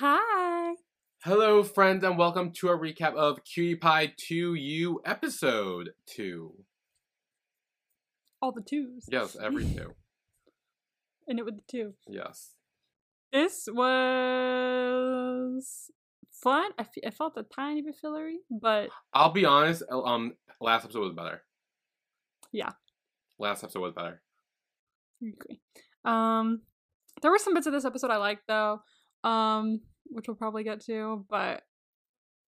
Hi. Hello, friends, and welcome to a recap of Cutie Pie 2U episode 2. All the twos. Yes, every two. And it with the two. Yes. This was fun. I felt a tiny bit fillery, but I'll be honest. Last episode was better. Yeah. Last episode was better. I agree. There were some bits of this episode I liked though, which we'll probably get to. But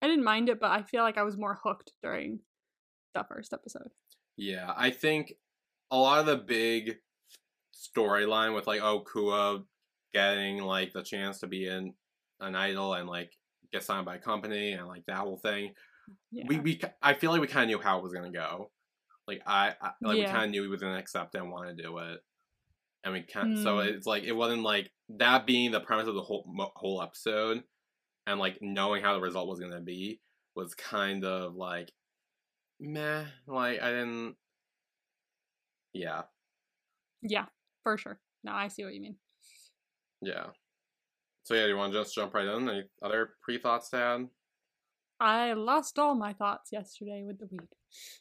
I didn't mind it. But I feel like I was more hooked during the first episode. Yeah, I think a lot of the big storyline with like Kua getting like the chance to be in an idol and like get signed by a company and like that whole thing, yeah. I feel like we kind of knew how it was gonna go. Like yeah. We kind of knew he was gonna accept and want to do it, and we kind so it's like it wasn't like that being the premise of the whole episode, and like knowing how the result was gonna be was kind of like meh. Like I didn't. Yeah. Yeah, for sure. No, I see what you mean. Yeah. So yeah, do you want to just jump right in? Any other pre-thoughts to add? I lost all my thoughts yesterday with the weed.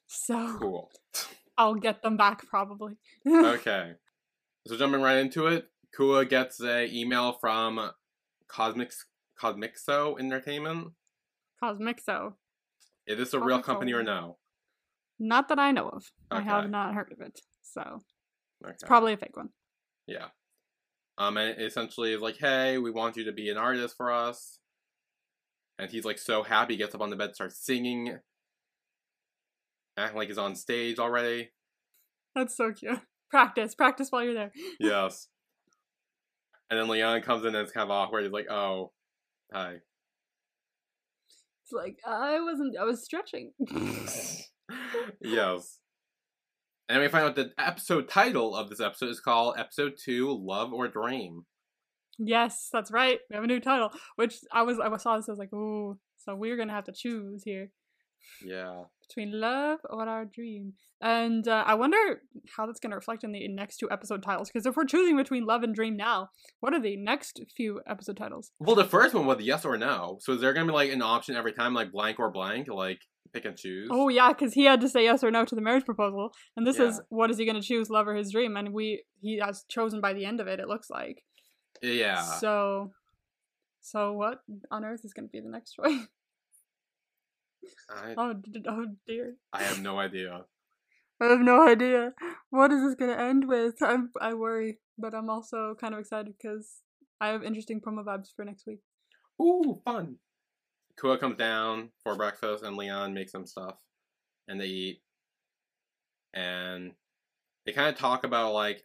So cool. I'll get them back probably. Okay. So jumping right into it, Kua gets an email from Cosmixo Entertainment. Cosmixo. Is this a Cosmixo real company or no? Not that I know of. Okay. I have not heard of it. So it's probably a fake one. Yeah. And it essentially is like, hey, we want you to be an artist for us. And he's like so happy, gets up on the bed, starts singing. Acting like he's on stage already. That's so cute. Practice. Practice while you're there. Yes. And then Leon comes in and it's kind of awkward. He's like, oh, hi. It's like, I was stretching. Yes. And we find out the episode title of this episode is called Episode 2, Love or Dream. Yes, that's right. We have a new title, which I saw this, I was like, ooh, so we're going to have to choose here. Yeah. Between love or our dream. And I wonder how that's going to reflect in the next two episode titles, because if we're choosing between love and dream now, what are the next few episode titles? Well, the first one was yes or no. So is there going to be like an option every time, like blank or blank, like pick and choose? Oh yeah, because he had to say yes or no to the marriage proposal, and this is what is he going to choose, love or his dream? And he has chosen by the end of it. It looks like. Yeah. So what on earth is going to be the next choice? Oh dear. I have no idea. I have no idea. What is this going to end with? I worry, but I'm also kind of excited because I have interesting promo vibes for next week. Ooh, fun. Kua comes down for breakfast, and Leon makes some stuff, and they eat, and they kind of talk about like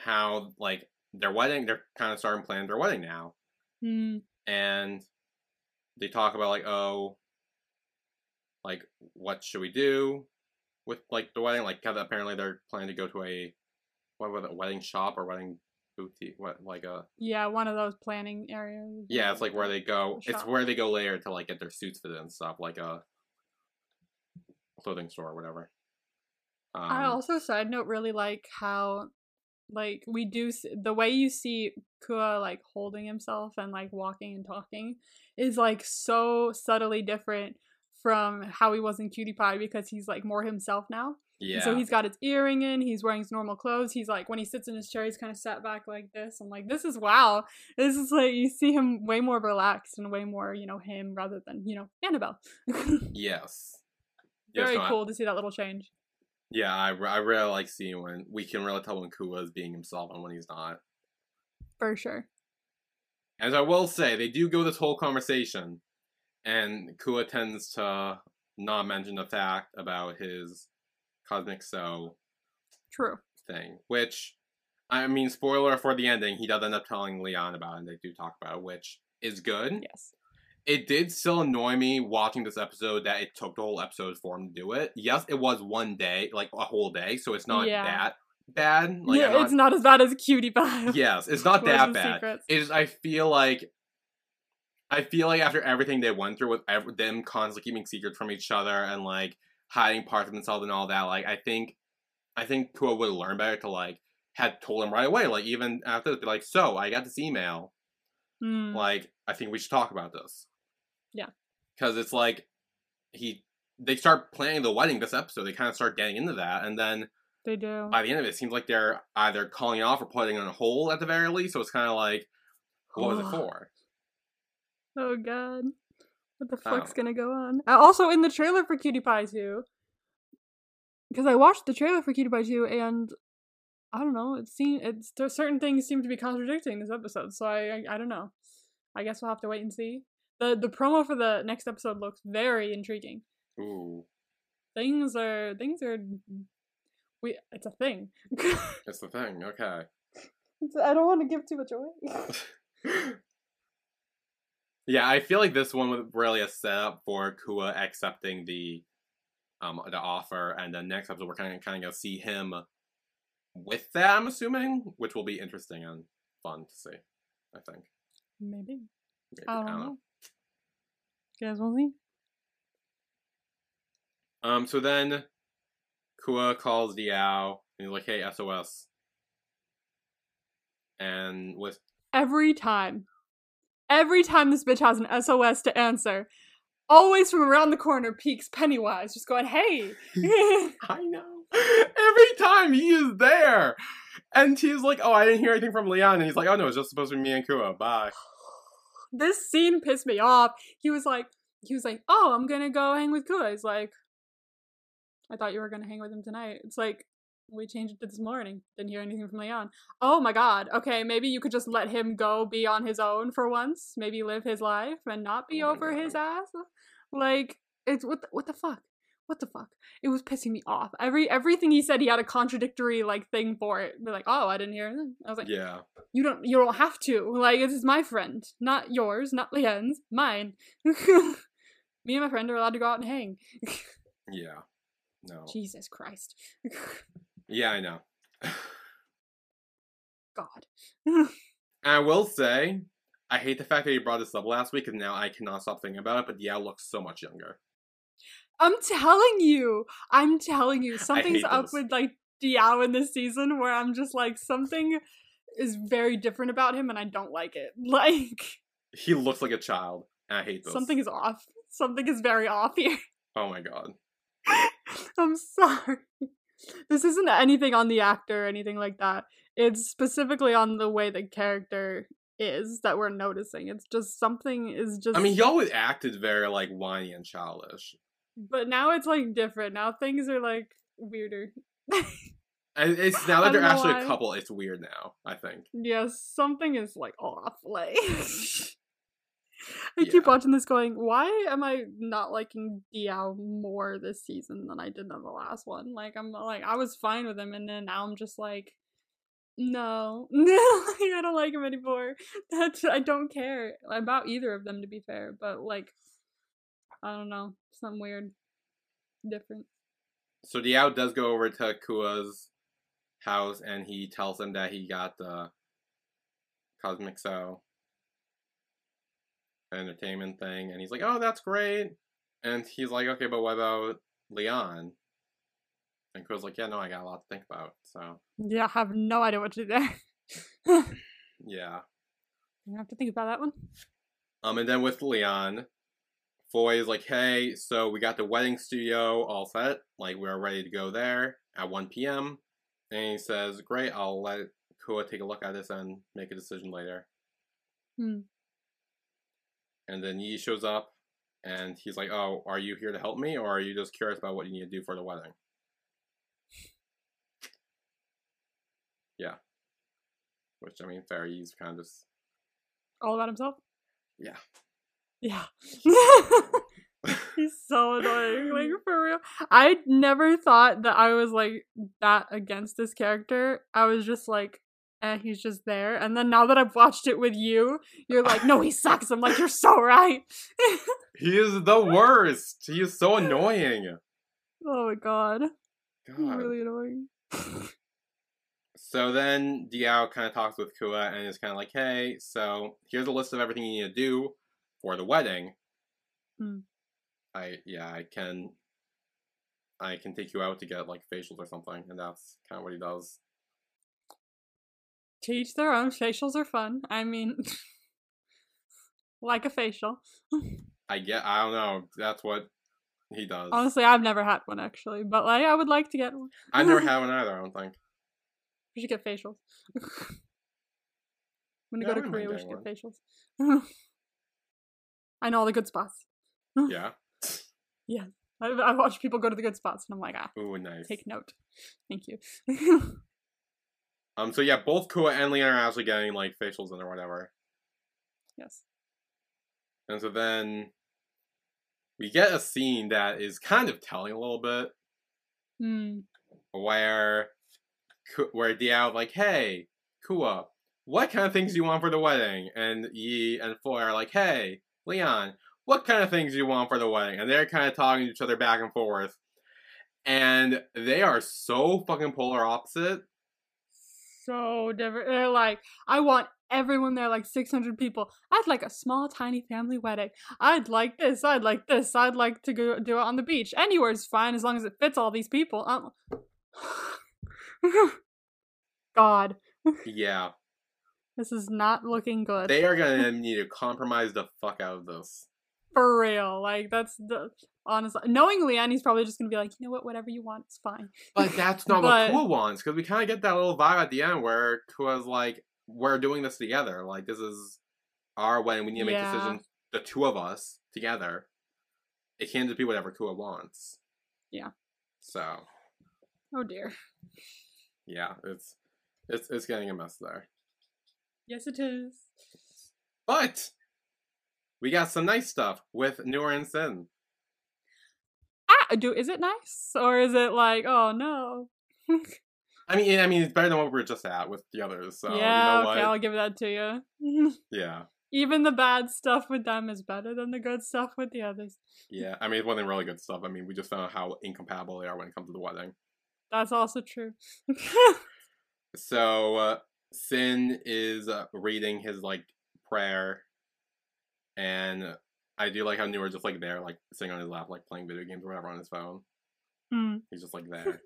how like their wedding. They're kind of starting planning their wedding now, and they talk about like like what should we do with like the wedding? Like because apparently they're planning to go to a wedding shop or wedding. One of those planning areas. Yeah, it's like where they go. Shop. It's where they go later to like get their suits fitted and stuff, like a clothing store or whatever. I also, side note, really like how, like we do the way you see Kua like holding himself and like walking and talking is like so subtly different from how he was in Cutie Pie because he's like more himself now. Yeah. And so he's got his earring in, he's wearing his normal clothes, he's like, when he sits in his chair, he's kind of sat back like this. I'm like, this is like, you see him way more relaxed and way more, you know, him rather than, you know, Annabelle. Yes. Very cool to see that little change. Yeah, I really like seeing when, we can really tell when Kua is being himself and when he's not. For sure. As I will say, they do go this whole conversation, and Kua tends to not mention the fact about his Cosmixo true thing, which I mean, spoiler for the ending, he does end up telling Leon about it, and they do talk about it, which is good. Yes. It did still annoy me watching this episode that it took the whole episode for him to do it. Yes, it was one day, like a whole day, so it's not that bad. Like, yeah, it's not as bad as Cutie Pie. Yes, it's not that bad. It's I feel like after everything they went through with them constantly keeping secrets from each other and like hiding parts of themselves and all that, like I think Kua would have learned better to like had told him right away, like even after, like, so I got this email Like, I think we should talk about this. Yeah. Because it's like, they start planning the wedding this episode. They kind of start getting into that. And then they do. By the end of it, it seems like they're either calling it off or putting it on a hold at the very least. So it's kind of like, what was it for? Oh, God. What the fuck's going to go on? Also, in the trailer for Cutie Pie 2, because I watched the trailer for Cutie Pie 2, and I don't know, certain things seem to be contradicting this episode, so I don't know. I guess we'll have to wait and see. The promo for the next episode looks very intriguing. Ooh. Things are... It's a thing. It's the thing, okay. I don't want to give too much away. Yeah, I feel like this one was really a setup for Kua accepting the offer, and the next episode we're kind of going to see him with that, I'm assuming, which will be interesting and fun to see, I think. Maybe. I don't know. You guys want to see? So then Kua calls Diao, and he's like, hey, SOS. And with... Every time this bitch has an SOS to answer, always from around the corner peeks Pennywise, just going, hey. I know. Every time he is there. And he's like, oh, I didn't hear anything from Leon. And he's like, oh, no, it's just supposed to be me and Kua. Bye. This scene pissed me off. He was like, oh, I'm going to go hang with Kua. He's like, I thought you were going to hang with him tonight. It's like, we changed it to this morning. Didn't hear anything from Leon. Oh my god. Okay, maybe you could just let him go be on his own for once. Maybe live his life and not be over his ass. Like, it's what the fuck? It was pissing me off. Everything he said, he had a contradictory like thing for it. They're like, oh, I didn't hear anything. I was like, yeah. You don't have to. Like, this is my friend. Not yours, not Leon's, mine. Me and my friend are allowed to go out and hang. Yeah. No. Jesus Christ. Yeah, I know. God. I will say, I hate the fact that you brought this up last week, and now I cannot stop thinking about it, but Diao looks so much younger. I'm telling you, something's up with, like, Diao in this season, where I'm just like, something is very different about him, and I don't like it. Like... He looks like a child, and I hate this. Something is off. Something is very off here. Oh my god. I'm sorry. This isn't anything on the actor or anything like that. It's specifically on the way the character is that we're noticing. It's just something is just... I mean, he always acted very, like, whiny and childish. But now it's, like, different. Now things are, like, weirder. And it's now that they're actually a couple, it's weird now, I think. Yeah, something is, like, off. Like... I keep watching this going, why am I not liking Diao more this season than I did on the last one? Like, I'm like, I was fine with him, and then now I'm just like, no, I don't like him anymore. I don't care about either of them, to be fair, but like, I don't know, something weird, different. So Diao does go over to Kua's house, and he tells them that he got the Cosmixo Entertainment thing, and he's like, oh, that's great. And he's like, okay, but what about Leon? And Kua's like, yeah, no, I got a lot to think about. So yeah, I have no idea what to do there. Yeah, you have to think about that one. And then with Leon, Foy is like, hey, so we got the wedding studio all set, like we're ready to go there at 1 p.m. and he says, great, I'll let Kua take a look at this and make a decision later. And then Yi shows up, and he's like, oh, are you here to help me, or are you just curious about what you need to do for the wedding? Yeah. Which, I mean, fair, Yi's kind of just... all about himself? Yeah. Yeah. He's so annoying, like, for real. I never thought that I was, like, that against this character. I was just like... and he's just there. And then now that I've watched it with you, you're like, no, he sucks. I'm like, you're so right. He is the worst. He is so annoying. Oh my god. He's really annoying. So then Diao kind of talks with Kua and is kind of like, hey, so here's a list of everything you need to do for the wedding. I can take you out to get like facials or something. And that's kind of what he does. To each their own. Facials are fun. I mean, Like a facial. I don't know. That's what he does. Honestly, I've never had one, actually. But, like, I would like to get one. I've never had one either, I don't think. We should get facials. When we go to Korea, we should get facials. I know all the good spots. Yeah? Yeah. I watch people go to the good spots, and I'm like, ah. Ooh, nice. Take note. Thank you. So, yeah, both Kua and Leon are actually getting, like, facials in or whatever. Yes. And so then we get a scene that is kind of telling a little bit. Mm. Where Diao, like, hey, Kua, what kind of things do you want for the wedding? And Yi and Foy are like, hey, Leon, what kind of things do you want for the wedding? And they're kind of talking to each other back and forth. And they are so fucking polar opposite. So different. They're like, I want everyone there, like 600 people. I'd like a small, tiny family wedding. I'd like this. I'd like this. I'd like to go do it on the beach. Anywhere's fine as long as it fits all these people. God. Yeah. This is not looking good. They are gonna need to compromise the fuck out of this. For real. Like, that's the... Honestly, knowing Leon, he's probably just gonna be like, you know what, whatever you want, it's fine. But that's not but, what Kua wants, because we kind of get that little vibe at the end where Kua's like, we're doing this together. Like, this is our way, and we need to make decisions, the two of us, together. It can't just be whatever Kua wants. Yeah. So. Oh, dear. Yeah, it's getting a mess there. Yes, it is. But we got some nice stuff with Noor and Sin. Is it nice or is it like, oh no? I mean, it's better than what we were just at with the others. So yeah, you know, okay, what? I'll give that to you. Yeah. Even the bad stuff with them is better than the good stuff with the others. Yeah, I mean, it wasn't really good stuff. I mean, we just found out how incompatible they are when it comes to the wedding. That's also true. So Sin is reading his like prayer, and I do like how Newer's just, like, there, like, sitting on his lap, like, playing video games or whatever on his phone. Mm. He's just, like, there.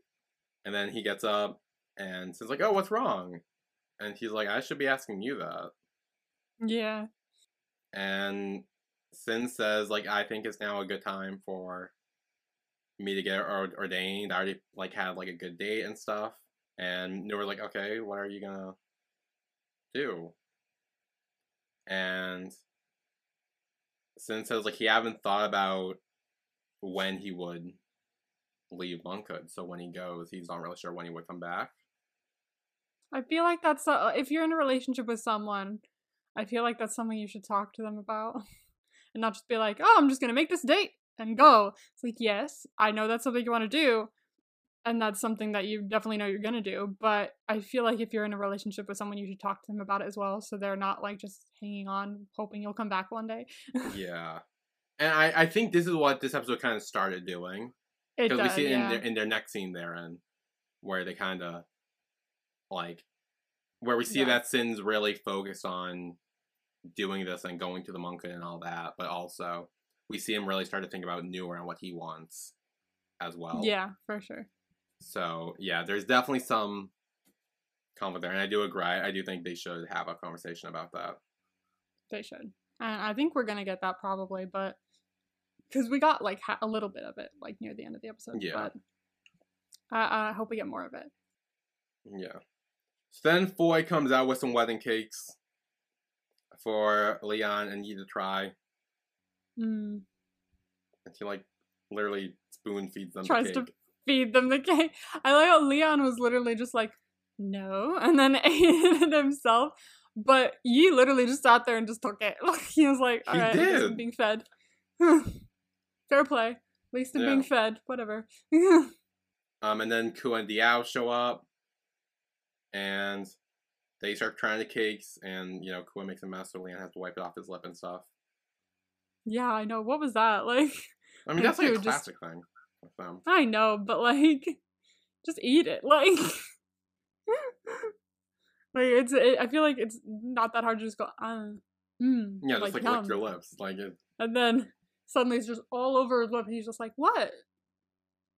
And then he gets up and says, like, oh, what's wrong? And he's like, I should be asking you that. Yeah. And Sin says, like, I think it's now a good time for me to get ordained. I already, like, had, like, a good date and stuff. And Newer's like, okay, what are you gonna do? And Sin says, like, he haven't thought about when he would leave monkhood. So when he goes, he's not really sure when he would come back. I feel like that's, if you're in a relationship with someone, I feel like that's something you should talk to them about. And not just be like, oh, I'm just going to make this date and go. It's like, yes, I know that's something you want to do. And that's something that you definitely know you're going to do. But I feel like if you're in a relationship with someone, you should talk to them about it as well. So they're not, like, just hanging on, hoping you'll come back one day. Yeah. And I think this is what this episode kind of started doing. It does, because we see it in their next scene they're in, where they kind of, like, where we see that Sin's really focused on doing this and going to the monkhood and all that. But also, we see him really start to think about Noor and what he wants as well. Yeah, for sure. So, yeah, there's definitely some conflict there. And I do agree. I do think they should have a conversation about that. They should. And I think we're going to get that probably, but because we got, like, a little bit of it, like, near the end of the episode. Yeah. But I hope we get more of it. Yeah. So then Foy comes out with some wedding cakes for Leon and Yi to try. Mm. And he, like, literally spoon feeds them the cake. Feed them the cake. I like how Leon was literally just like, no, and then ate it himself. But Yi literally just sat there and just took it. He was like, all right, I guess I'm being fed. Fair play. At least I'm being fed. Whatever. And then Kua and Diao show up, and they start trying the cakes, and, you know, Kua makes a mess, so Leon has to wipe it off his lip and stuff. Yeah, I know. What was that? Like, I mean, that's like a classic thing. I know, but, like, just eat it. Like, I feel like it's not that hard to just go, yeah, just, like, lick your lips. Like, it... And then suddenly it's just all over his lip, and he's just like, what?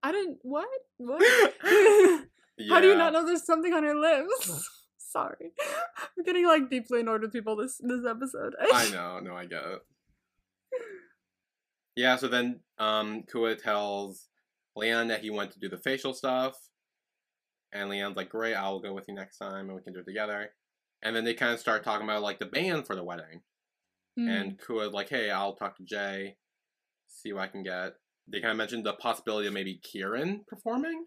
What? How do you not know there's something on your lips? Sorry. I'm getting, like, deeply annoyed with people this episode. I know. No, I get it. Yeah, so then Kua tells Leon that he went to do the facial stuff. And Leon's like, great, I'll go with you next time and we can do it together. And then they kind of start talking about, like, the band for the wedding. Mm. And Kua's like, hey, I'll talk to Jay, see what I can get. They kind of mentioned the possibility of maybe Kieran performing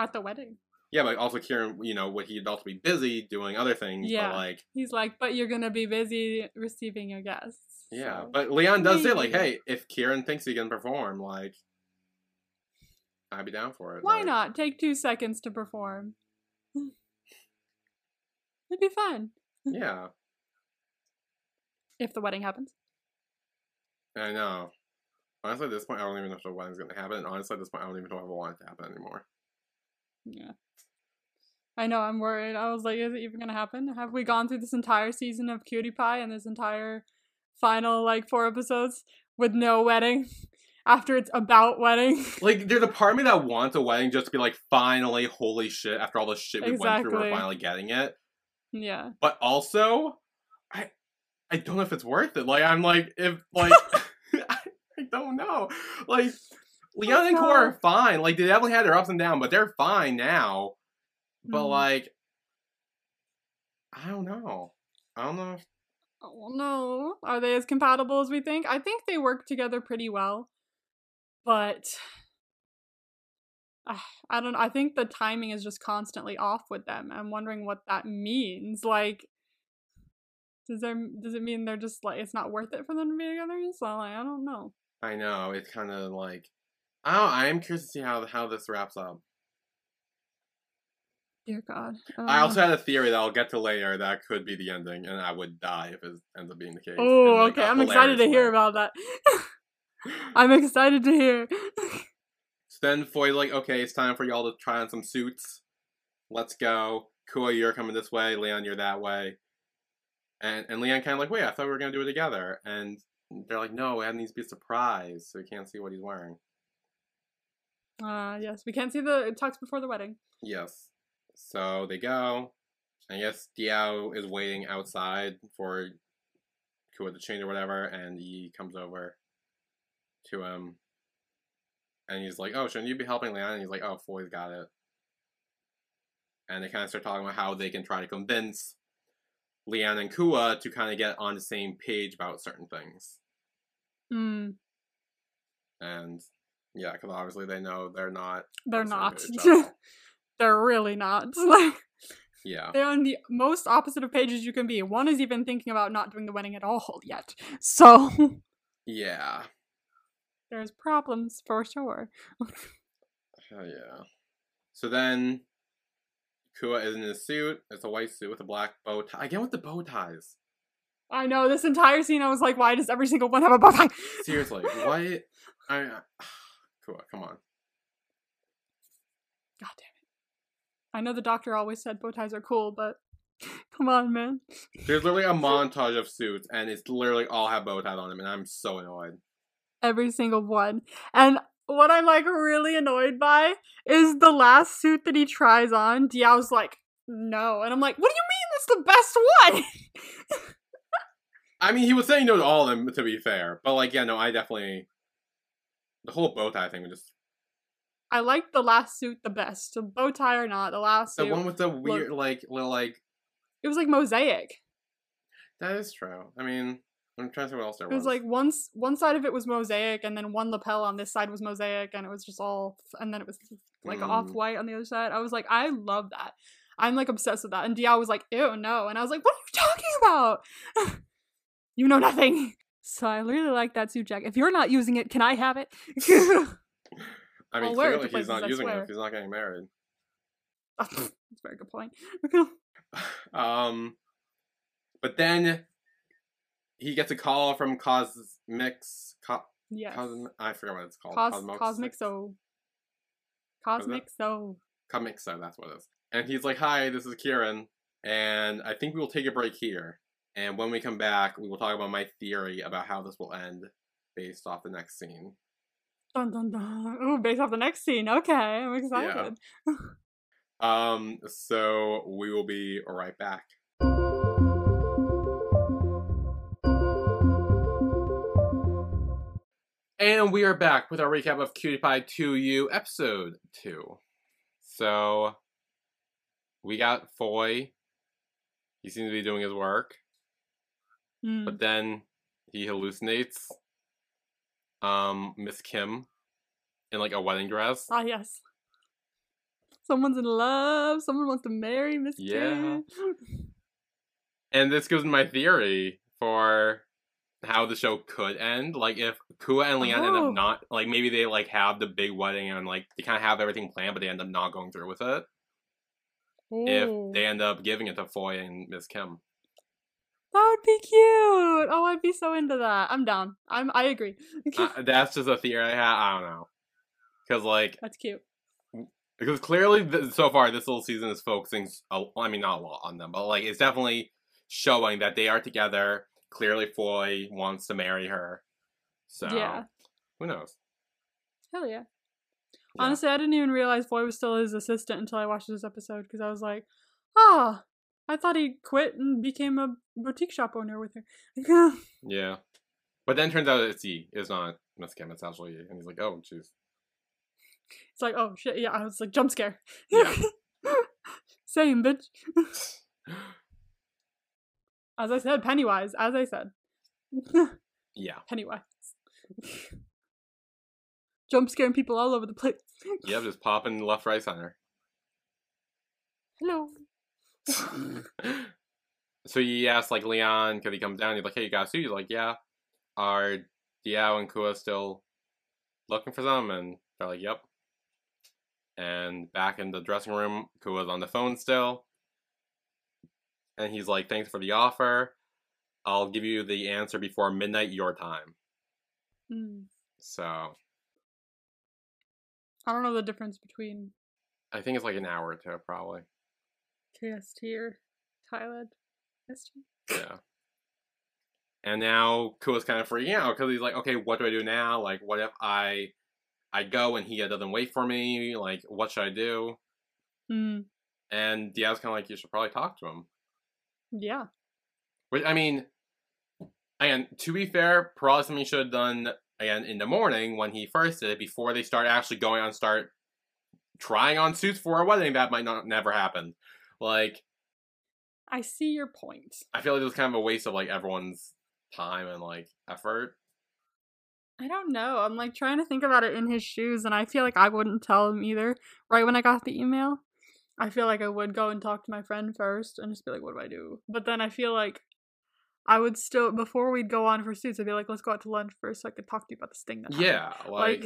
at the wedding. Yeah, but also Kieran, you know, would he also be busy doing other things? Yeah, but like, he's like, but you're going to be busy receiving your guests. Yeah, so. But Leon does say, like, hey, if Kieran thinks he can perform, like, I'd be down for it. Why not? Take 2 seconds to perform. It'd be fun. Yeah. If the wedding happens. I know. Honestly, at this point, I don't even know if the wedding's going to happen. And honestly, at this point, I don't even know if I want it to happen anymore. Yeah. I know, I'm worried. I was like, is it even going to happen? Have we gone through this entire season of Cutie Pie and this entire final, like, 4 episodes with no wedding? After it's about wedding. Like, there's a part of me that wants a wedding just to be like, finally, holy shit, after all the shit we went through, we're finally getting it. Yeah. But also, I don't know if it's worth it. Like, I'm like, if, like, I don't know. Like, Leon and Cora are fine. Like, they definitely had their ups and downs, but they're fine now. But, like, I don't know. I don't know. Oh, no. Are they as compatible as we think? I think they work together pretty well. But I don't know. I think the timing is just constantly off with them. I'm wondering what that means. Like, does it mean they're just like, it's not worth it for them to be together? So like, I don't know. I know. It's kind of like, I am curious to see how this wraps up. Dear God. I also had a theory that I'll get to later that could be the ending, and I would die if it ends up being the case. Oh, like, okay. I'm excited to hear about that. I'm excited to hear. So then Foy's like, okay, it's time for y'all to try on some suits. Let's go. Kua, you're coming this way. Leon, you're that way. And Leon kind of like, wait, I thought we were going to do it together. And they're like, no, it needs to be a surprise, so we can't see what he's wearing. Yes, we can't see the tux before the wedding. Yes. So they go. I guess Diao is waiting outside for Kua to change or whatever, and Yi comes over to him, and he's like, oh, shouldn't you be helping Leon? And he's like, oh, Foy's got it. And they kind of start talking about how they can try to convince Leon and Kua to kind of get on the same page about certain things. Mm. And yeah, because obviously they know they're not. They're not. They're really not. Like, yeah. They're on the most opposite of pages you can be. One is even thinking about not doing the wedding at all yet. So. Yeah. There's problems, for sure. Hell yeah. So then, Kua is in a suit. It's a white suit with a black bow tie. Again with the bow ties. I know, this entire scene I was like, why does every single one have a bow tie? Seriously, why? Kua, come on. God damn it. I know the doctor always said bow ties are cool, but come on, man. There's literally a montage of suits, and it's literally all have bow ties on them, and I'm so annoyed. Every single one. And what I'm like really annoyed by is the last suit that he tries on, Diao's like, no. And I'm like, what do you mean that's the best one? I mean, he was saying no to all of them, to be fair. But like, yeah, no, I definitely, the whole bow tie thing was just. I liked the last suit the best. The bow tie or not, the last suit. The one with the weird, like, little, like. It was like mosaic. That is true. I mean. I'm trying to see what else there was. It was like one side of it was mosaic, and then one lapel on this side was mosaic, and it was just all, and then it was like off-white on the other side. I was like, I love that. I'm like obsessed with that. And Diao was like, ew, no. And I was like, what are you talking about? You know nothing. So I really like that suit jacket. If you're not using it, can I have it? I mean, clearly he's not using it if he's not getting married. That's a very good point. But then he gets a call from I forgot what it's called. Cosmixo, that's what it is. And he's like, hi, this is Kieran, and I think we will take a break here. And when we come back, we will talk about my theory about how this will end based off the next scene. Dun, dun, dun. Ooh, based off the next scene. Okay, I'm excited. Yeah. So we will be right back. And we are back with our recap of Cutie Pie 2U episode 2. So, we got Foy. He seems to be doing his work. Mm. But then he hallucinates Miss Kim in like a wedding dress. Ah, yes. Someone's in love. Someone wants to marry Miss Kim. And this goes to my theory for how the show could end, like if Kua and Leon end up not, like maybe they like have the big wedding and like they kind of have everything planned, but they end up not going through with it. Ooh. If they end up giving it to Foy and Miss Kim, that would be cute. Oh, I'd be so into that. I'm down. I agree. That's just a theory I had. I don't know, because like that's cute. Because clearly, so far this little season is focusing. I mean, not a lot on them, but like it's definitely showing that they are together. Clearly, Foy wants to marry her. So, yeah. Who knows? Hell yeah. Honestly, I didn't even realize Foy was still his assistant until I watched this episode, because I was like, ah, I thought he quit and became a boutique shop owner with her. Yeah. But then it turns out it's Yi. It's not Miss Kim. It's actually Yi. And he's like, oh, jeez. It's like, oh, shit. Yeah, I was like, jump scare. Yeah. Same, bitch. As I said, Pennywise. As I said. Yeah. Pennywise. Jump scaring people all over the place. Yeah, just popping left, right, center. Hello. So you asked, like, Leon, could he come down? He's like, hey, you got to. He's like, yeah. Are Diao and Kua still looking for them? And they're like, yep. And back in the dressing room, Kua's on the phone still. And he's like, thanks for the offer. I'll give you the answer before midnight your time. Mm. So. I don't know the difference between. I think it's like an hour or two, probably. KST or Thailand. ST? Yeah. And now Kua's kind of freaking out because he's like, okay, what do I do now? Like, what if I go and he doesn't wait for me? Like, what should I do? Mm. And Diao's kind of like, you should probably talk to him. Yeah. Which, I mean, again, to be fair, probably something he should have done, again, in the morning when he first did it, before they start actually going on, start trying on suits for a wedding. That might not never happen. Like. I see your point. I feel like it was kind of a waste of, like, everyone's time and, like, effort. I don't know. I'm, like, trying to think about it in his shoes, and I feel like I wouldn't tell him either. Right when I got the email. I feel like I would go and talk to my friend first and just be like, what do I do? But then I feel like I would still, before we'd go on for suits, I'd be like, let's go out to lunch first so I could talk to you about this thing that happened. Like,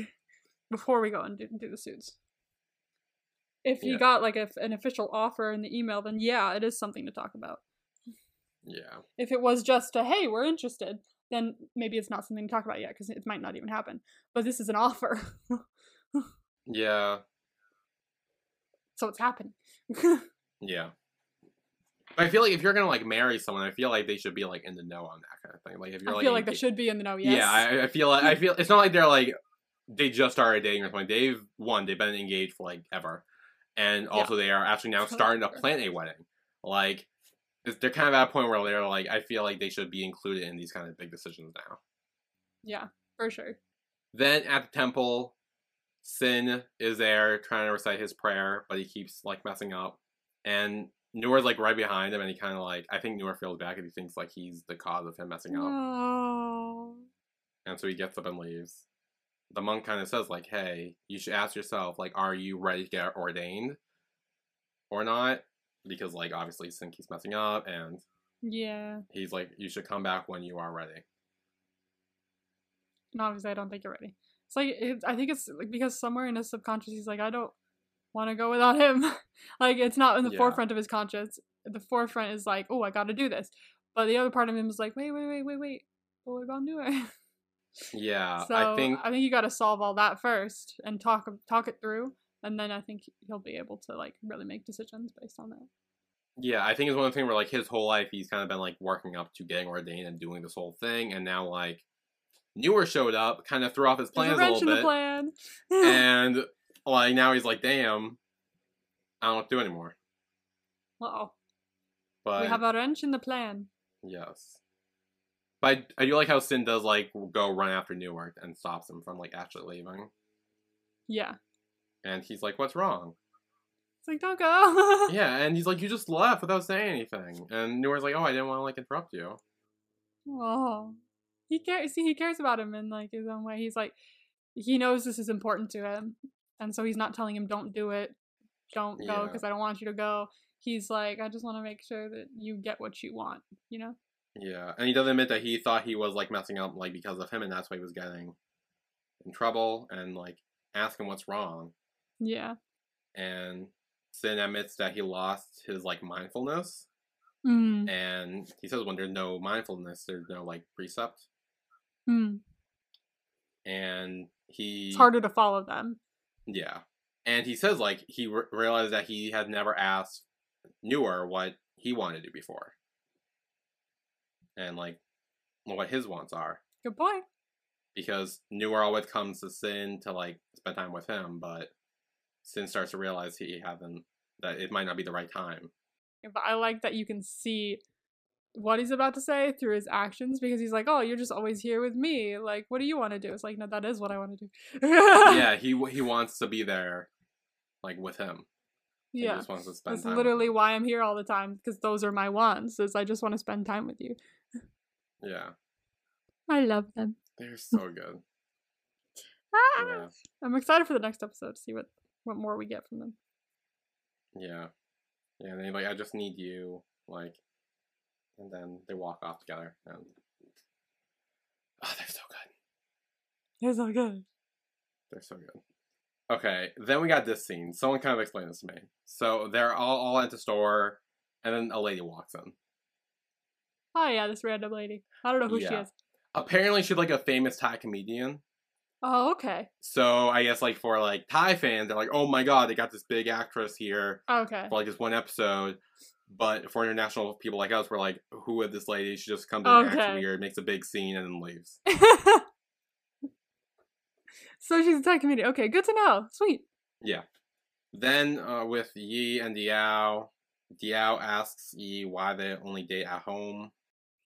before we go and do the suits. If you got, like, an official offer in the email, then yeah, it is something to talk about. Yeah. If it was just a, hey, we're interested, then maybe it's not something to talk about yet because it might not even happen. But this is an offer. Yeah. So it's happening. Yeah. But I feel like if you're going to, like, marry someone, I feel like they should be, like, in the know on that kind of thing. Like, if you're, I feel like they should be in the know, yes. Yeah, I feel it's not like they're, like, they just started dating or something. They've been engaged for, like, ever. And also they are actually now starting to plan a wedding. Like, they're kind of at a point where they're, like, I feel like they should be included in these kind of big decisions now. Yeah, for sure. Then at the temple, Sin is there trying to recite his prayer, but he keeps, like, messing up. And Noor's, like, right behind him, and he kind of, like, I think Noor feels bad because he thinks, like, he's the cause of him messing up. Aww. And so he gets up and leaves. The monk kind of says, like, hey, you should ask yourself, like, are you ready to get ordained or not? Because, like, obviously Sin keeps messing up, and he's like, you should come back when you are ready. And obviously I don't think you're ready. It's like, I think it's like because somewhere in his subconscious, he's like, I don't want to go without him. Like, it's not in the forefront of his conscience. The forefront is like, oh, I got to do this. But the other part of him is like, wait. What about Noor? Yeah, so I think you got to solve all that first and talk it through. And then I think he'll be able to, like, really make decisions based on that. Yeah, I think it's one of the things where, like, his whole life, he's kind of been, like, working up to getting ordained and doing this whole thing. And now, like, Noor showed up, kind of threw off his plans a little bit, plan. And like now he's like, "Damn, I don't know what to do anymore." Uh oh. But we have a wrench in the plan. Yes, But I do like how Sin does, like, go run after Newark and stops him from, like, actually leaving. Yeah. And he's like, what's wrong? It's like, don't go. Yeah, and he's like, you just left without saying anything. And Newark's like, oh, I didn't want to, like, interrupt you. Oh. He cares. See, he cares about him in, like, his own way. He's like, he knows this is important to him. And so he's not telling him, don't do it. Don't go, because I don't want you to go. He's like, I just want to make sure that you get what you want, you know? Yeah, and he does admit that he thought he was, like, messing up, like, because of him, and that's why he was getting in trouble, and, like, ask him what's wrong. Yeah. And Sin admits that he lost his, like, mindfulness, and he says when there's no mindfulness, there's no, like, precept. And he... It's harder to follow them. Yeah. And he says, like, he realized that he had never asked Newer what he wanted to do before. And, like, what his wants are. Good point. Because Newer always comes to Sin to, like, spend time with him, but Sin starts to realize he hasn't, that it might not be the right time. Yeah, but I like that you can see what he's about to say through his actions, because he's like, oh, you're just always here with me. Like, what do you want to do? It's like, no, that is what I want to do. Yeah, he wants to be there, like, with him. Yeah. He just wants to spend time. That's literally why I'm here all the time, because those are my wants, is I just want to spend time with you. Yeah. I love them. They're so good. Yeah. I'm excited for the next episode to see what more we get from them. Yeah. Yeah, and they're like, I just need you, like, and then they walk off together. And... Oh, they're so good. They're so good. They're so good. Okay, then we got this scene. Someone kind of explained this to me. So they're all at the store, and then a lady walks in. Oh, yeah, this random lady. I don't know who she is. Apparently she's, like, a famous Thai comedian. Oh, okay. So I guess, like, for, like, Thai fans, they're like, oh, my God, they got this big actress here. Okay. For, like, this one episode. But for international people like us, we're like, who is this lady? She just comes in and acts weird, makes a big scene, and then leaves. So she's a Thai comedian. Okay, good to know. Sweet. Yeah. Then with Yi and Diao, Diao asks Yi why they only date at home.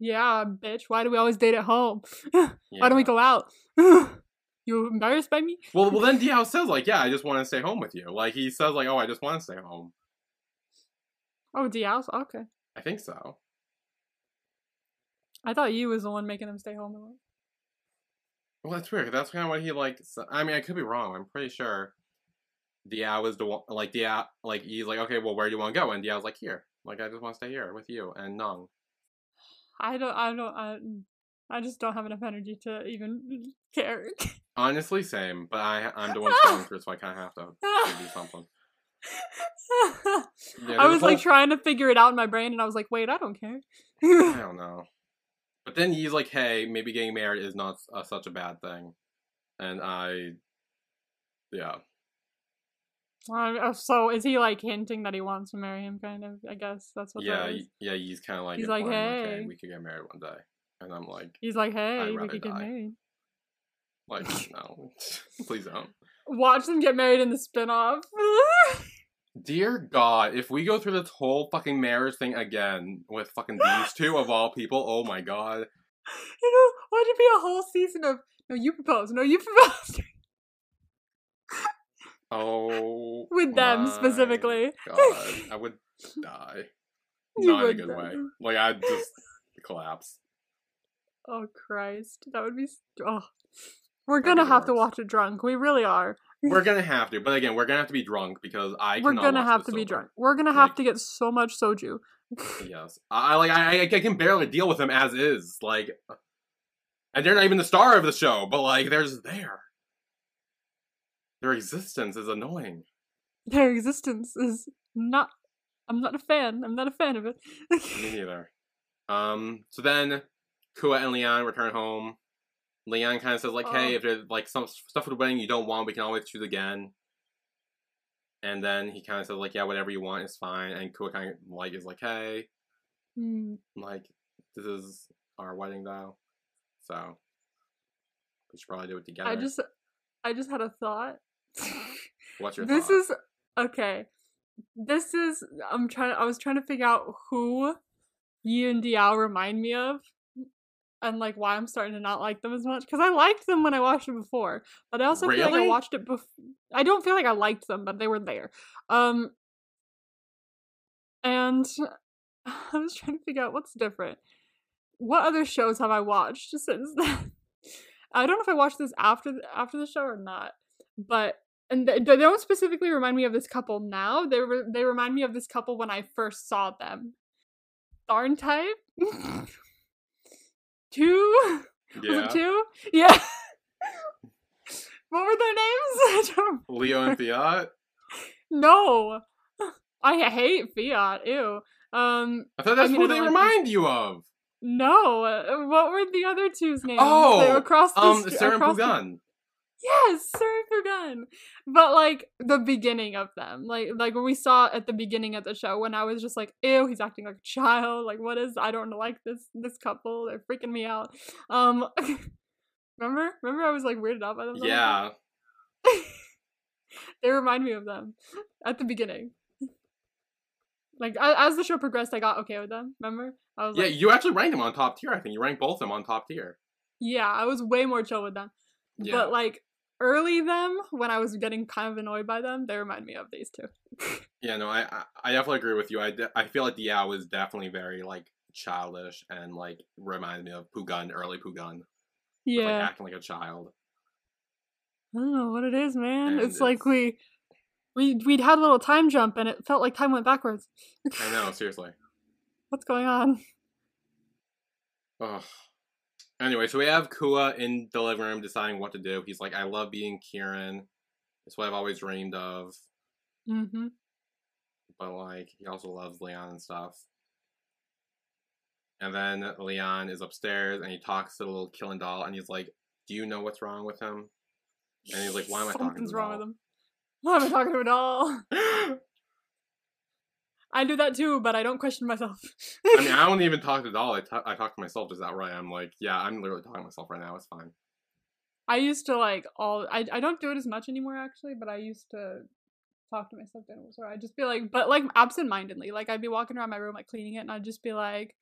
Yeah, bitch. Why do we always date at home? Yeah. Why don't we go out? You embarrassed by me? Well, then Diao says, like, yeah, I just want to stay home with you. Like, he says, like, oh, I just want to stay home. Oh, Diao's? Okay. I think so. I thought you was the one making him stay home alone. Well, that's weird. That's kind of what he, like, so, I mean, I could be wrong. I'm pretty sure Diao was the one, like, Diao, like, he's like, okay, well, where do you want to go? And Diao's like, here. Like, I just want to stay here with you and Nung. I just don't have enough energy to even care. Honestly, same. But I'm the one going through, so I kind of have to do something. Yeah, I was like trying to figure it out in my brain, and I was like, wait, I don't care. I don't know. But then he's like, hey, maybe getting married is not such a bad thing. And so is he, like, hinting that he wants to marry him, kind of? I guess that's what that is. Yeah, he's kind of like, he's like, hey. Like, hey, we could get married one day. And I'm like... He's like, hey, we could get married. Like, no. Please don't. Watch them get married in the spinoff. Dear God, if we go through this whole fucking marriage thing again with fucking these two of all people, oh my God. You know, why'd it be a whole season of, no, you propose, no, you propose. Oh, with them specifically. God, I would die. Not in a good way. Like, I'd just collapse. Oh Christ, that would be. Oh, we're gonna have to watch it drunk. We really are. We're gonna have to, but again, we're gonna have to be drunk because I. We're gonna have to be drunk. We're gonna have to get so much soju. Yes, I can barely deal with them as is. Like, and they're not even the star of the show, but like, they're just there. Their existence is annoying. Their existence is not... I'm not a fan. I'm not a fan of it. Me neither. So then, Kua and Leon return home. Leon kind of says, like, hey, if there's, like, some stuff for the wedding you don't want, we can always choose again. And then he kind of says, like, yeah, whatever you want is fine. And Kua kind of, like, is like, hey. Like, this is our wedding, though. So, we should probably do it together. I just had a thought. What's your thought? This is okay. This is I was trying to figure out who Yi and Diao remind me of. and like why I'm starting to not like them as much, because I liked them when I watched it before, but I also feel like I watched it before. I don't feel like I liked them, but they were there. And I was trying to figure out what's different. What other shows have I watched since then? I don't know if I watched this after the show or not, but and they don't specifically remind me of this couple now. They remind me of this couple when I first saw them. Tharn Type. 2? Yeah. Was it 2? Yeah. What were their names? I don't remember. Leo and Fiat? No. I hate Fiat. Ew. I thought that's who they remind you of. No. What were the other two's names? Oh. They were across the Sir and Pugun. Yes, Sir and Pugun. But like the beginning of them. Like when we saw at the beginning of the show, when I was just like, ew, he's acting like a child. Like what is, I don't like this couple. They're freaking me out. Remember I was like weirded out by them? Yeah. They remind me of them at the beginning. Like, as the show progressed, I got okay with them, remember? I was yeah, like, you actually ranked them on top tier, I think. You ranked both of them on top tier. Yeah, I was way more chill with them. Yeah. But, like, early them, when I was getting kind of annoyed by them, they remind me of these two. Yeah, no, I definitely agree with you. I feel like Diao is definitely very, like, childish and, like, reminds me of Pugun, early Pugun. Yeah. With, like, acting like a child. I don't know what it is, man. It's like We'd had a little time jump, and it felt like time went backwards. I know, seriously. What's going on? Ugh. Anyway, so we have Kua in the living room deciding what to do. He's like, I love being Kieran. It's what I've always dreamed of. Mm-hmm. But, like, he also loves Leon and stuff. And then Leon is upstairs, and he talks to the little killing doll, and he's like, do you know what's wrong with him? And he's like, why am I talking to him? Something's wrong with him. Why am I talking to a doll? I do that too, but I don't question myself. I mean, I don't even talk to a doll. I talk to myself just outright. I'm like, yeah, I'm literally talking to myself right now. It's fine. I used to like I don't do it as much anymore actually, but I used to talk to myself then. So I'd just be like, but like absentmindedly, like I'd be walking around my room, like cleaning it, and I'd just be like,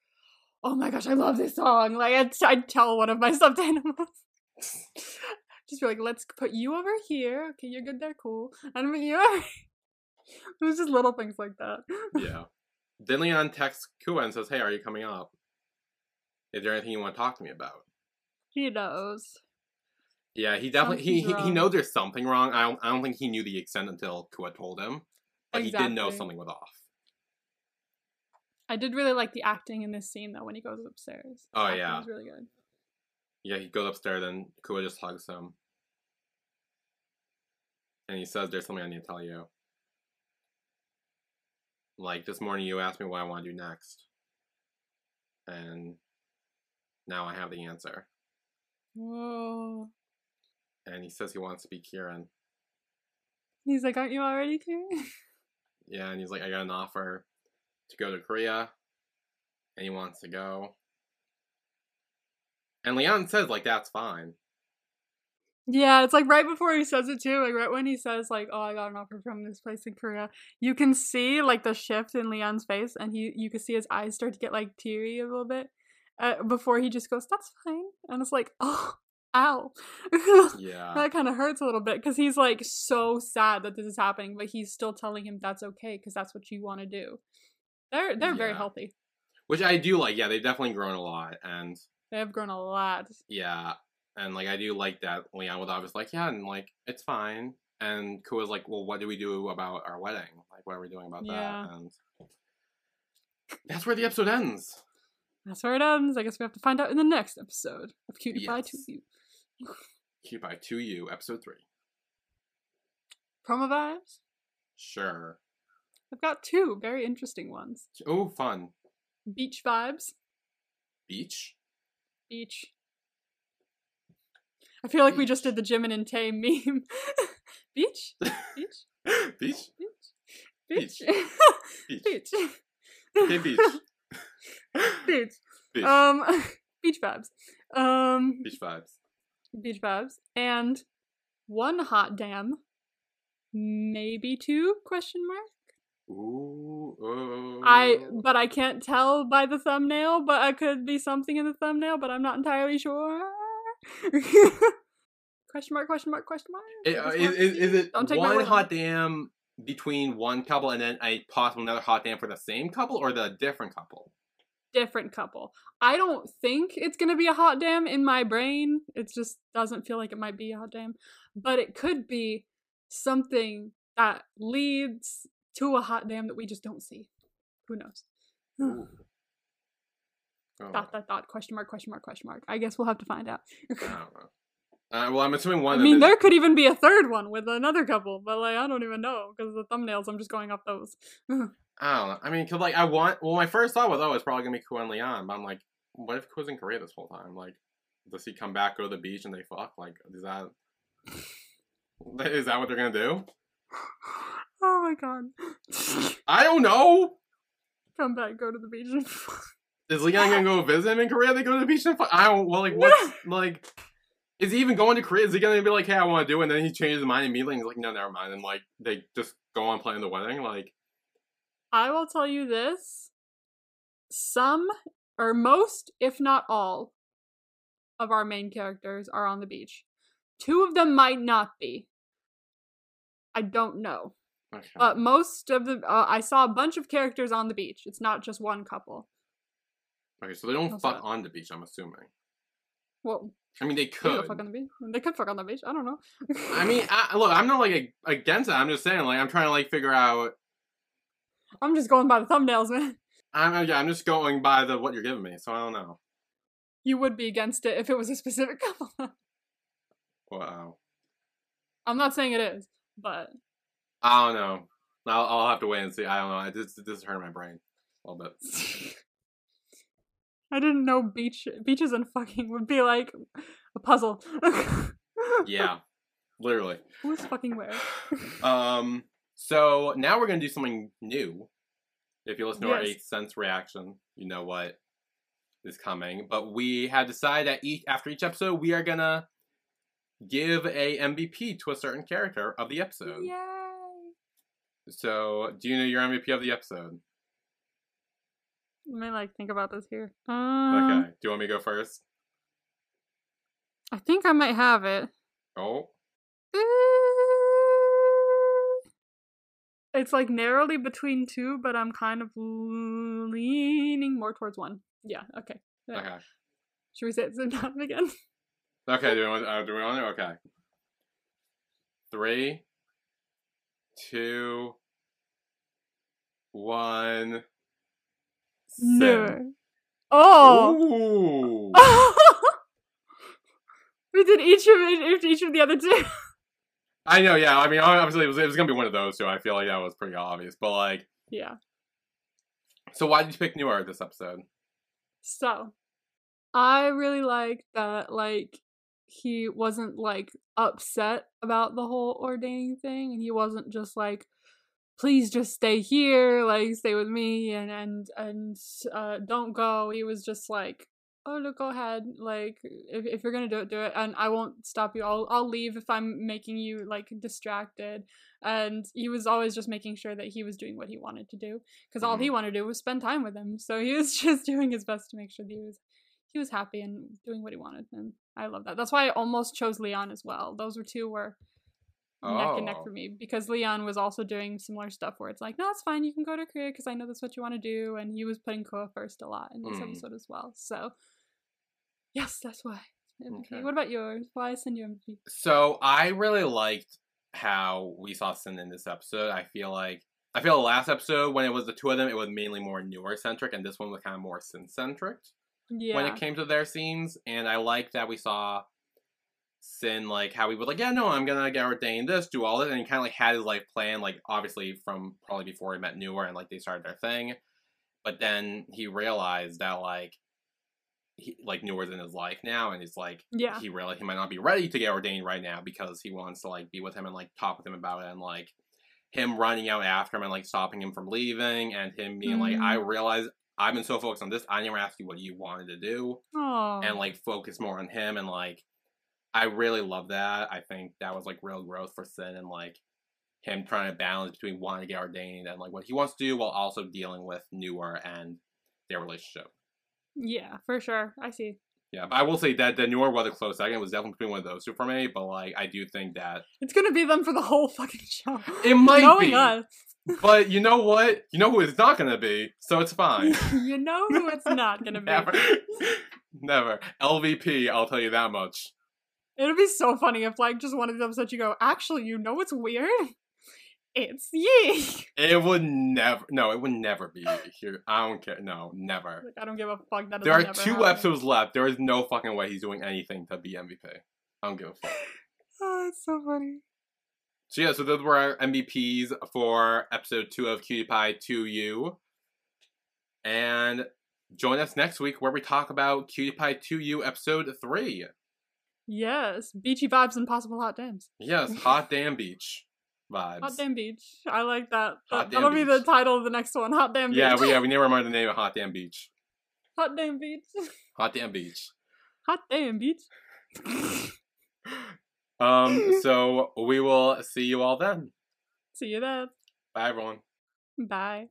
oh my gosh, I love this song. Like I'd tell one of my stuffed animals. Just be like, let's put you over here. Okay, you're good there, cool. And over here. It was just little things like that. Yeah. Then Leon texts Kua and says, hey, are you coming up? Is there anything you want to talk to me about? He knows. Yeah, he definitely, he knows there's something wrong. I don't think he knew the extent until Kua told him. But exactly. He did know something was off. I did really like the acting in this scene, though, when he goes upstairs. Oh, yeah. It was really good. Yeah, he goes upstairs and Kua just hugs him. And he says, there's something I need to tell you. Like, this morning you asked me what I want to do next. And now I have the answer. Whoa. And he says he wants to be Kieran. He's like, aren't you already Kieran? Yeah, and he's like, I got an offer to go to Korea. And he wants to go. And Leon says, like, that's fine. Yeah, it's, like, right before he says it, too. Like, right when he says, like, oh, I got an offer from this place in Korea. You can see, like, the shift in Leon's face. And you can see his eyes start to get, like, teary a little bit. Before he just goes, that's fine. And it's like, oh, ow. Yeah. That kind of hurts a little bit. Because he's, like, so sad that this is happening. But he's still telling him that's okay. Because that's what you want to do. They're very healthy. Which I do like. Yeah, they've definitely grown a lot. And they have grown a lot. Yeah. And, like, I do like that Leon was obviously like, yeah, and, like, it's fine. And Kua's like, well, what do we do about our wedding? Like, what are we doing about that? And that's where the episode ends. That's where it ends. I guess we have to find out in the next episode of Cutie Pie 2U. Cutie Pie 2U, episode 3. Promo vibes? Sure. I've got 2 very interesting ones. Oh, fun. Beach vibes. Beach? Beach. I feel like we just did the Jim and Tay meme. Beach? Beach? Beach? Beach? Beach? Beach? Beach? Okay, beach. Beach. Beach. Beach vibes. Beach vibes. Beach vibes. And one hot damn. Maybe 2? Ooh, I can't tell by the thumbnail, but I could be something in the thumbnail, but I'm not entirely sure. Question mark, question mark, question mark? Is it Don't take one hot damn between one couple and then a possible another hot damn for the same couple or the different couple? Different couple. I don't think it's going to be a hot damn in my brain. It just doesn't feel like it might be a hot damn. But it could be something that leads to a hot damn that we just don't see. Who knows? Oh. Dot, dot, dot, question mark, question mark, question mark. I guess we'll have to find out. I don't know. Well, I'm assuming one of them I mean, there could even be a third one with another couple, but, like, I don't even know, because the thumbnails, I'm just going off those. I don't know. I mean, because, like, well, my first thought was, oh, it's probably going to be Ku and Leon, but I'm like, what if Ku's in Korea this whole time? Like, does he come back, go to the beach, and they fuck? Like, is that what they're going to do? Oh, my God. I don't know! Come back, go to the beach, and fuck. Is Leon going to go visit him in Korea? They go to the beach and fuck? I don't, well, like, what's, like... Is he even going to Korea? Is he going to be like, hey, I want to do it, and then he changes his mind immediately, and he's like, no, never mind, and, like, they just go on planning the wedding, like... I will tell you this. Some, or most, if not all, of our main characters are on the beach. Two of them might not be. I don't know. Okay. But most of the... I saw a bunch of characters on the beach. It's not just one couple. Okay, so they don't fuck on the beach, I'm assuming. Well... I mean, they could. They could fuck on the beach. They could fuck on the beach. I don't know. I mean, look, I'm not, like, against it. I'm just saying, like, I'm trying to, like, figure out... I'm just going by the thumbnails, man. I'm just going by the what you're giving me, so I don't know. You would be against it if it was a specific couple. Wow. I'm not saying it is, but... I don't know. I'll have to wait and see. I don't know. This is hurting my brain a little bit. I didn't know beaches and fucking would be like a puzzle. Yeah, literally. Who's fucking where? So now we're gonna do something new. If you listen to our 8th Sense reaction, you know what is coming. But we have decided that after each episode, we are gonna give a MVP to a certain character of the episode. Yay! So, do you know your MVP of the episode? Let me, like, think about this here. Okay. Do you want me to go first? I think I might have it. Oh. It's, like, narrowly between two, but I'm kind of leaning more towards one. Yeah, okay. Yeah. Okay. Should we say it's enough again? Okay, do we want it? Okay. 3, 2, 1... No. Oh! We did each of the other two. I know, yeah. I mean, obviously, it was gonna be one of those two. I feel like that was pretty obvious, but like, yeah. So, why did you pick New Art this episode? So, I really liked that. Like, he wasn't like upset about the whole ordaining thing, and he wasn't just like, please just stay here, like, stay with me, and don't go. He was just like, oh, look, go ahead, like, if you're gonna do it, and I won't stop you, I'll leave if I'm making you, like, distracted, and he was always just making sure that he was doing what he wanted to do, because all he wanted to do was spend time with him, so he was just doing his best to make sure that he was happy and doing what he wanted, and I love that. That's why I almost chose Leon as well. Those were two were... neck and neck for me, because Leon was also doing similar stuff where it's like, no, it's fine, you can go to Korea because I know that's what you want to do, and he was putting Koa first a lot in this episode as well. So yes, that's why. Okay. What about yours? Why Sin your MVP? So I really liked how we saw Sin in this episode. I feel last episode when it was the two of them, it was mainly more newer centric, and this one was kind of more Sin centric. Yeah. When it came to their scenes, and I liked that we saw Sin, like, how he was like, yeah, no, I'm gonna get ordained this, do all this, and he kind of, like, had his life plan, like, obviously from probably before he met Newer and, like, they started their thing, but then he realized that, like, he, like, Newer's in his life now, and he's like, yeah, he realized he might not be ready to get ordained right now because he wants to, like, be with him and, like, talk with him about it, and, like, him running out after him and, like, stopping him from leaving, and him being like, I realize I've been so focused on this, I never asked you what you wanted to do. Aww. And, like, focus more on him, and, like, I really love that. I think that was, like, real growth for Sin and, like, him trying to balance between wanting to get ordained and like what he wants to do while also dealing with Newer and their relationship. Yeah, for sure. I see. Yeah, but I will say that the Newer was a close second. It was definitely between one of those two for me, but like I do think that it's gonna be them for the whole fucking show. It might be. Us. But you know what? You know who it's not gonna be, so it's fine. You know who it's not gonna be. Never. Never. LVP, I'll tell you that much. It'd be so funny if like just one of them said, you go, actually, you know what's weird? It's Yi. It would never. No, it would never be here. I don't care. No, never. Like, I don't give a fuck. That there are two episodes left. There is no fucking way he's doing anything to be MVP. I don't give a fuck. Oh, that's so funny. So yeah, so those were our MVPs for episode 2 of Cutie Pie 2U. And join us next week where we talk about Cutie Pie 2U episode 3. Yes, beachy vibes and possible hot dams. Yes, hot damn beach. Vibes. Hot damn beach. I like that. That'll be the title of the next one. Hot damn beach. Yeah, we need to remember the name of Hot Damn Beach. Hot damn beach. Hot damn beach. Hot damn beach. So we will see you all then. See you then. Bye everyone. Bye.